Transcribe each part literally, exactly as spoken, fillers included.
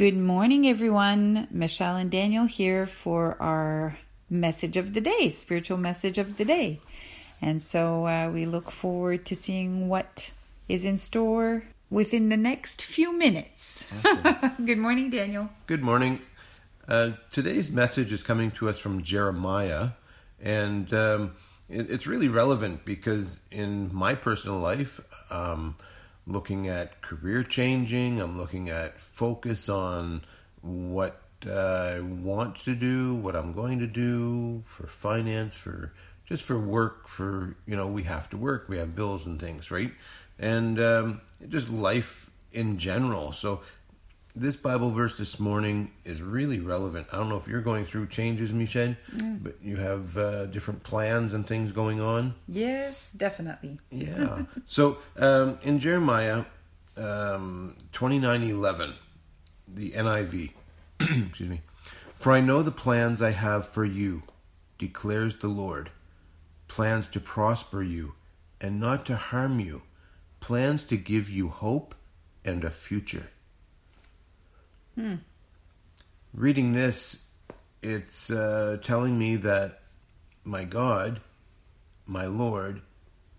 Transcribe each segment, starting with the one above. Good morning, everyone. Michelle and Daniel here for our message of the day, spiritual message of the day. And so uh, we look forward to seeing what is in store within the next few minutes. Awesome. Good morning, Daniel. Good morning. Uh, today's message is coming to us from Jeremiah. And um, it, it's really relevant because in my personal life, um looking at career changing, I'm looking at focus on what uh, I want to do, what I'm going to do for finance, for just for work, for, you know, we have to work, we have bills and things, right? And um, just life in general. So this Bible verse this morning is really relevant. I don't know if you're going through changes, Michelle, mm. but you have uh, different plans and things going on. Yes, definitely. Yeah. So um, in Jeremiah um, twenty-nine eleven, the N I V, excuse me, "For I know the plans I have for you, declares the Lord, plans to prosper you and not to harm you, plans to give you hope and a future." Hmm. Reading this, it's uh, telling me that my God, my Lord,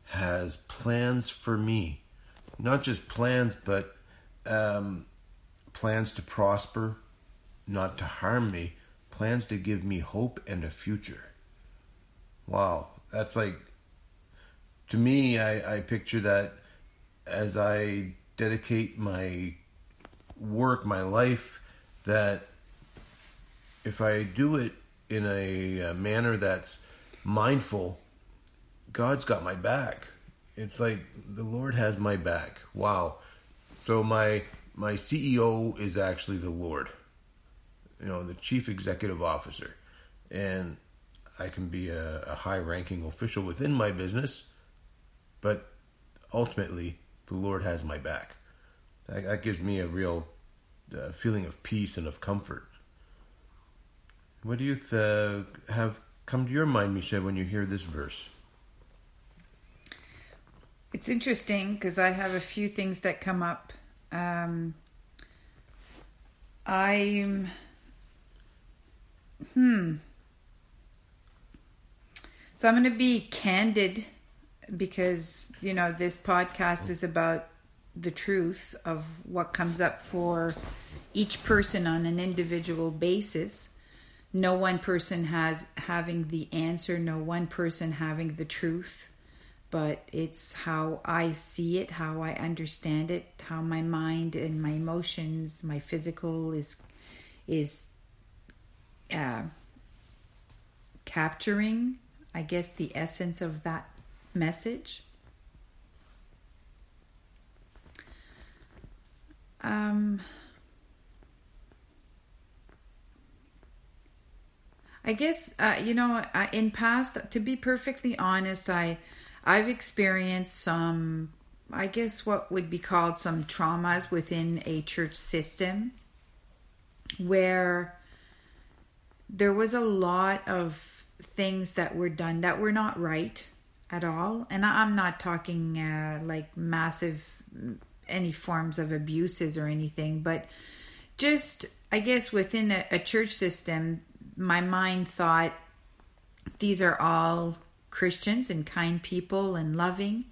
has plans for me. Not just plans, but um, plans to prosper, not to harm me, plans to give me hope and a future. Wow, that's like, to me, I, I picture that as I dedicate my work, my life, that if I do it in a manner that's mindful, God's got my back. It's like the Lord has my back. Wow. So my my C E O is actually the Lord, you know, the chief executive officer. And I can be a, a high-ranking official within my business, but ultimately the Lord has my back. That gives me a real uh, feeling of peace and of comfort. What do you th- have come to your mind, Michelle, when you hear this verse? It's interesting because I have a few things that come up. Um, I'm... Hmm. So I'm going to be candid because, you know, this podcast is about the truth of what comes up for each person on an individual basis. No one person has having the answer, no one person having the truth, but it's how I see it, how I understand it, how my mind and my emotions, my physical is is uh, capturing, I guess, the essence of that message. Um, I guess, uh, you know, I, in past, to be perfectly honest, I, I've experienced some, I guess what would be called some traumas within a church system where there was a lot of things that were done that were not right at all. And I'm not talking uh, like massive any forms of abuses or anything, but just, I guess, within a, a church system, my mind thought these are all Christians and kind people and loving,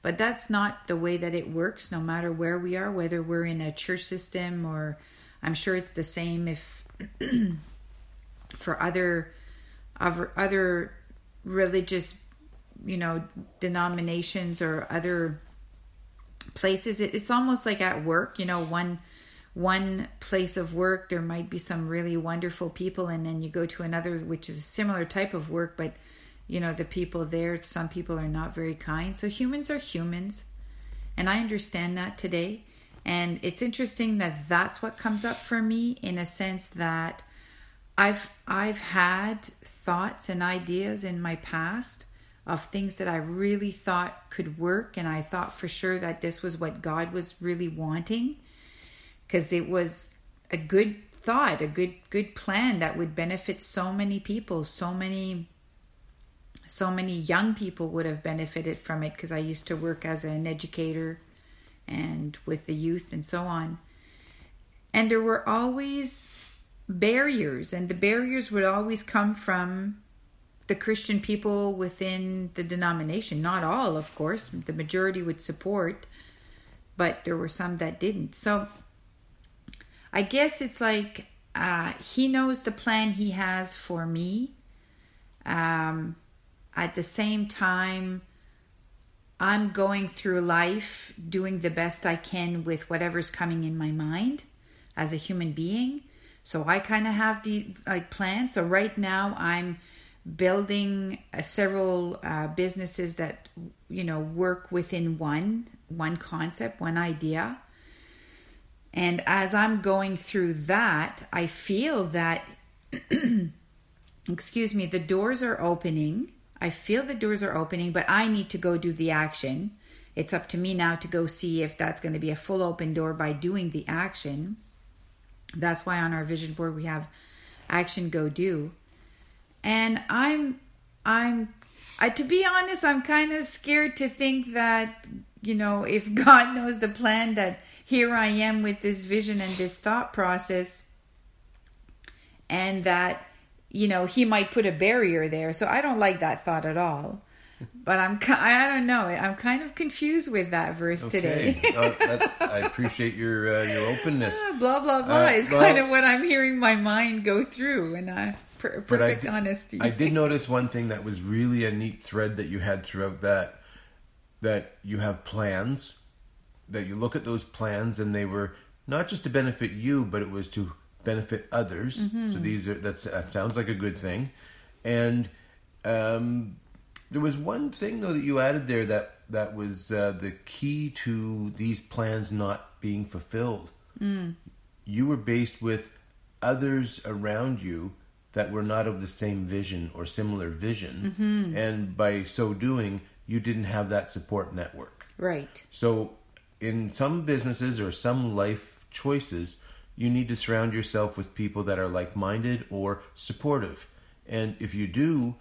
but that's not the way that it works, no matter where we are, whether we're in a church system, or I'm sure it's the same if for other, other, other religious, you know, denominations or other places. It's almost like at work, you know, one one place of work there might be some really wonderful people, and then you go to another which is a similar type of work, but, you know, the people there, some people are not very kind. So humans are humans, and I understand that today. And it's interesting that that's what comes up for me, in a sense that I've I've had thoughts and ideas in my past of things that I really thought could work, and I thought for sure that this was what God was really wanting, because it was a good thought, a good good plan that would benefit so many people. So many so many young people would have benefited from it, because I used to work as an educator and with the youth and so on. And there were always barriers, and the barriers would always come from the Christian people within the denomination. Not all, of course. The majority would support, but there were some that didn't. So I guess it's like uh, he knows the plan he has for me. Um, at the same time, I'm going through life doing the best I can with whatever's coming in my mind as a human being. So I kind of have these like plans. So right now I'm building uh, several uh, businesses that, you know, work within one, one concept, one idea. And as I'm going through that, I feel that, excuse me, the doors are opening. I feel the doors are opening, but I need to go do the action. It's up to me now to go see if that's going to be a full open door by doing the action. That's why on our vision board we have action, go do. And I'm, I'm, I, to be honest, I'm kind of scared to think that, you know, if God knows the plan, that here I am with this vision and this thought process, and that, you know, he might put a barrier there. So I don't like that thought at all. But I'm, I don't know. I'm kind of confused with that verse okay. today. uh, that, I appreciate your uh, your openness. Uh, blah, blah, blah uh, is well, kind of what I'm hearing my mind go through. And I, per, perfect I did, honesty. I did notice one thing that was really a neat thread that you had throughout that, that you have plans, that you look at those plans and they were not just to benefit you, but it was to benefit others. Mm-hmm. So these are, that's, that sounds like a good thing. And, um, there was one thing, though, that you added there that, that was uh, the key to these plans not being fulfilled. Mm. You were based with others around you that were not of the same vision or similar vision. Mm-hmm. And by so doing, you didn't have that support network. Right. So in some businesses or some life choices, you need to surround yourself with people that are like-minded or supportive. And if you do,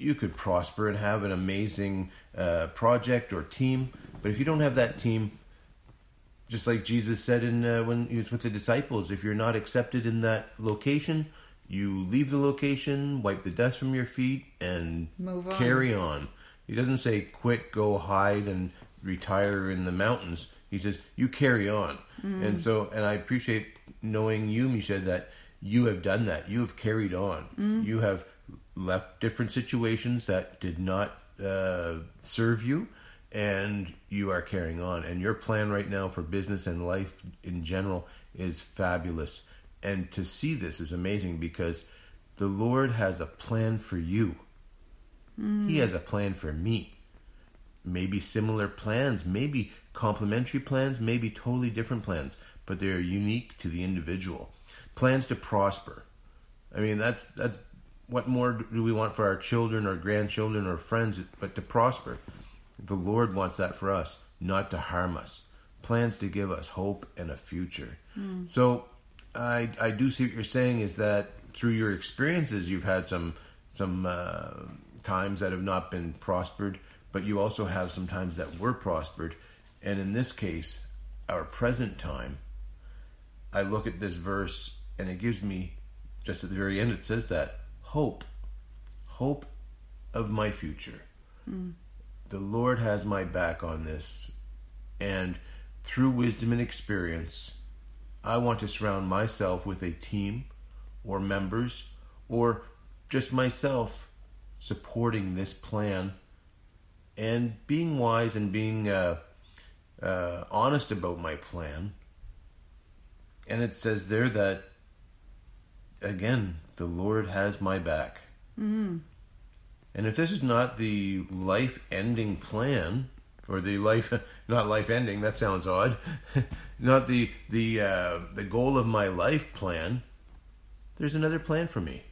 you could prosper and have an amazing uh, project or team. But if you don't have that team, just like Jesus said in uh, when he was with the disciples, if you're not accepted in that location, you leave the location, wipe the dust from your feet, and move on. Carry on. He doesn't say, quit, go hide, and retire in the mountains. He says, you carry on. Mm. And so, and I appreciate knowing you, Michelle, that you have done that. You have carried on. Mm. You have left different situations that did not uh, serve you, and you are carrying on. And your plan right now for business and life in general is fabulous. And to see this is amazing, because the Lord has a plan for you. Mm. He has a plan for me. Maybe similar plans, maybe complementary plans, maybe totally different plans, but they're unique to the individual. Plans to prosper. I mean, that's that's what more do we want for our children or grandchildren or friends, but to prosper? The Lord wants that for us, not to harm us. Plans to give us hope and a future. Mm. So I I do see what you're saying, is that through your experiences, you've had some some uh, times that have not been prospered, but you also have some times that were prospered. And in this case, our present time, I look at this verse and it gives me, just at the very end, it says that, hope, hope of my future. Mm. The Lord has my back on this. And through wisdom and experience, I want to surround myself with a team or members or just myself supporting this plan and being wise and being uh, uh, honest about my plan. And it says there that, again, the Lord has my back. Mm. And if this is not the life-ending plan, or the life, not life-ending, that sounds odd, not the the uh, the goal of my life plan, there's another plan for me.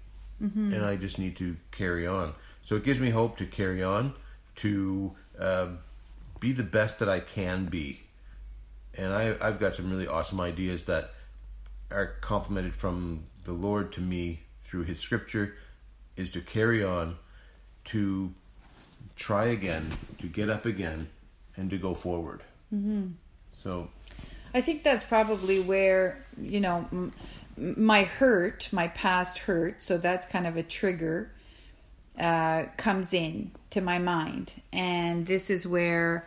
Mm-hmm. And I just need to carry on. So it gives me hope to carry on, to uh, be the best that I can be. And I, I've got some really awesome ideas that are complimented from the Lord to me through his scripture, is to carry on, to try again, to get up again, and to go forward. Mm-hmm. So I think that's probably where, you know, m- my hurt, my past hurt, so that's kind of a trigger, uh, comes in to my mind. And this is where,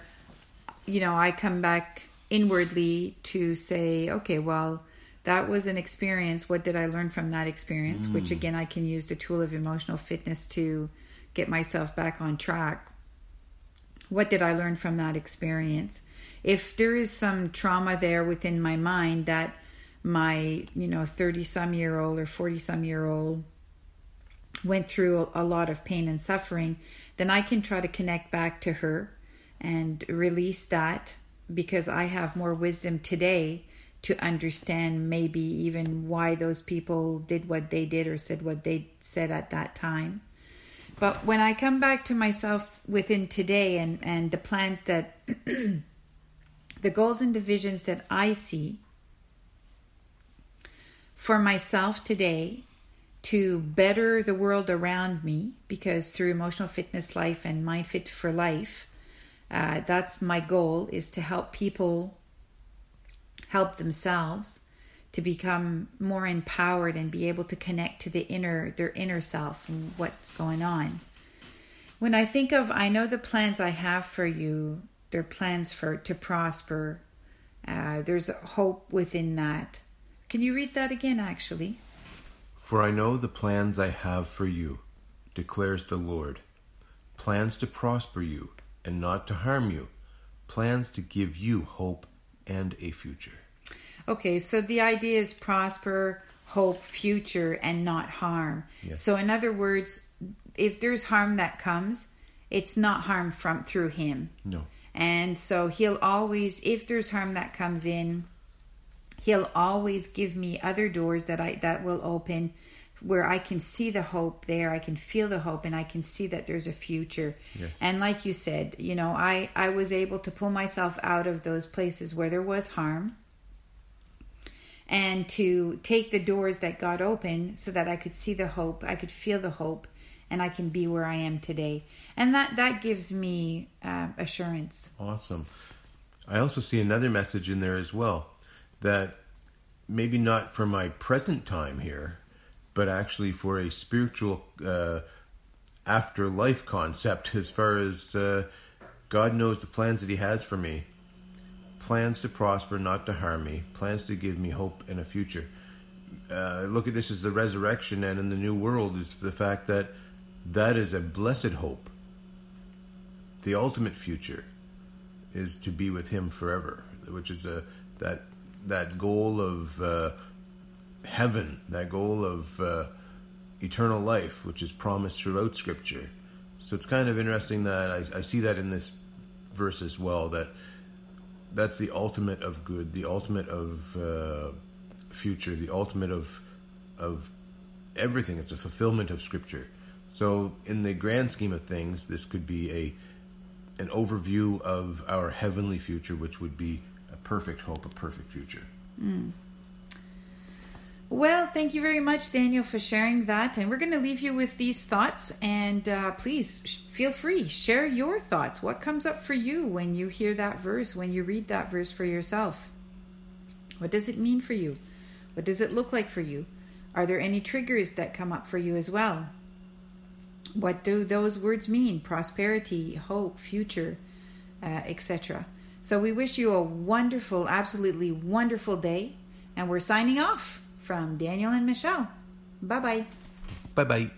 you know, I come back inwardly to say, okay, well, that was an experience. What did I learn from that experience? Mm. Which again, I can use the tool of emotional fitness to get myself back on track. What did I learn from that experience? If there is some trauma there within my mind that my, you know, thirty-some-year-old or forty-some-year-old went through a lot of pain and suffering, then I can try to connect back to her and release that, because I have more wisdom today to understand maybe even why those people did what they did or said what they said at that time. But when I come back to myself within today and, and the plans that, the goals and the visions that I see for myself today to better the world around me, because through Emotional Fitness Life and Mind Fit for Life, uh, that's my goal, is to help people help themselves to become more empowered and be able to connect to the inner, their inner self and what's going on. When I think of, I know the plans I have for you, they're plans for to prosper. Uh, there's hope within that. Can you read that again, actually? For I know the plans I have for you, declares the Lord. Plans to prosper you and not to harm you. Plans to give you hope and a future. Okay, so the idea is prosper, hope, future, and not harm. Yes. So in other words, if there's harm that comes, it's not harm from through him. No. And so he'll always, if there's harm that comes in, he'll always give me other doors that I that will open where I can see the hope there, I can feel the hope, and I can see that there's a future. Yeah. And like you said, you know, I, I was able to pull myself out of those places where there was harm, and to take the doors that got open so that I could see the hope, I could feel the hope, and I can be where I am today. And that, that gives me uh, assurance. Awesome. I also see another message in there as well, that maybe not for my present time here, but actually for a spiritual uh, afterlife concept, as far as uh, God knows the plans that he has for me. Plans to prosper, not to harm me. Plans to give me hope and a future. Uh, look at this as the resurrection, and in the new world is the fact that that is a blessed hope. The ultimate future is to be with him forever, which is a that that goal of uh, heaven, that goal of uh, eternal life, which is promised throughout Scripture. So it's kind of interesting that I, I see that in this verse as well, that that's the ultimate of good, the ultimate of uh, future, the ultimate of of everything. It's a fulfillment of Scripture. So in the grand scheme of things, this could be a an overview of our heavenly future, which would be a perfect hope, a perfect future. Mm. Well, thank you very much, Daniel, for sharing that. And we're going to leave you with these thoughts. And uh, please sh- feel free, share your thoughts. What comes up for you when you hear that verse, when you read that verse for yourself? What does it mean for you? What does it look like for you? Are there any triggers that come up for you as well? What do those words mean? Prosperity, hope, future, uh, et cetera. So we wish you a wonderful, absolutely wonderful day. And we're signing off. From Daniel and Michelle. Bye-bye. Bye-bye.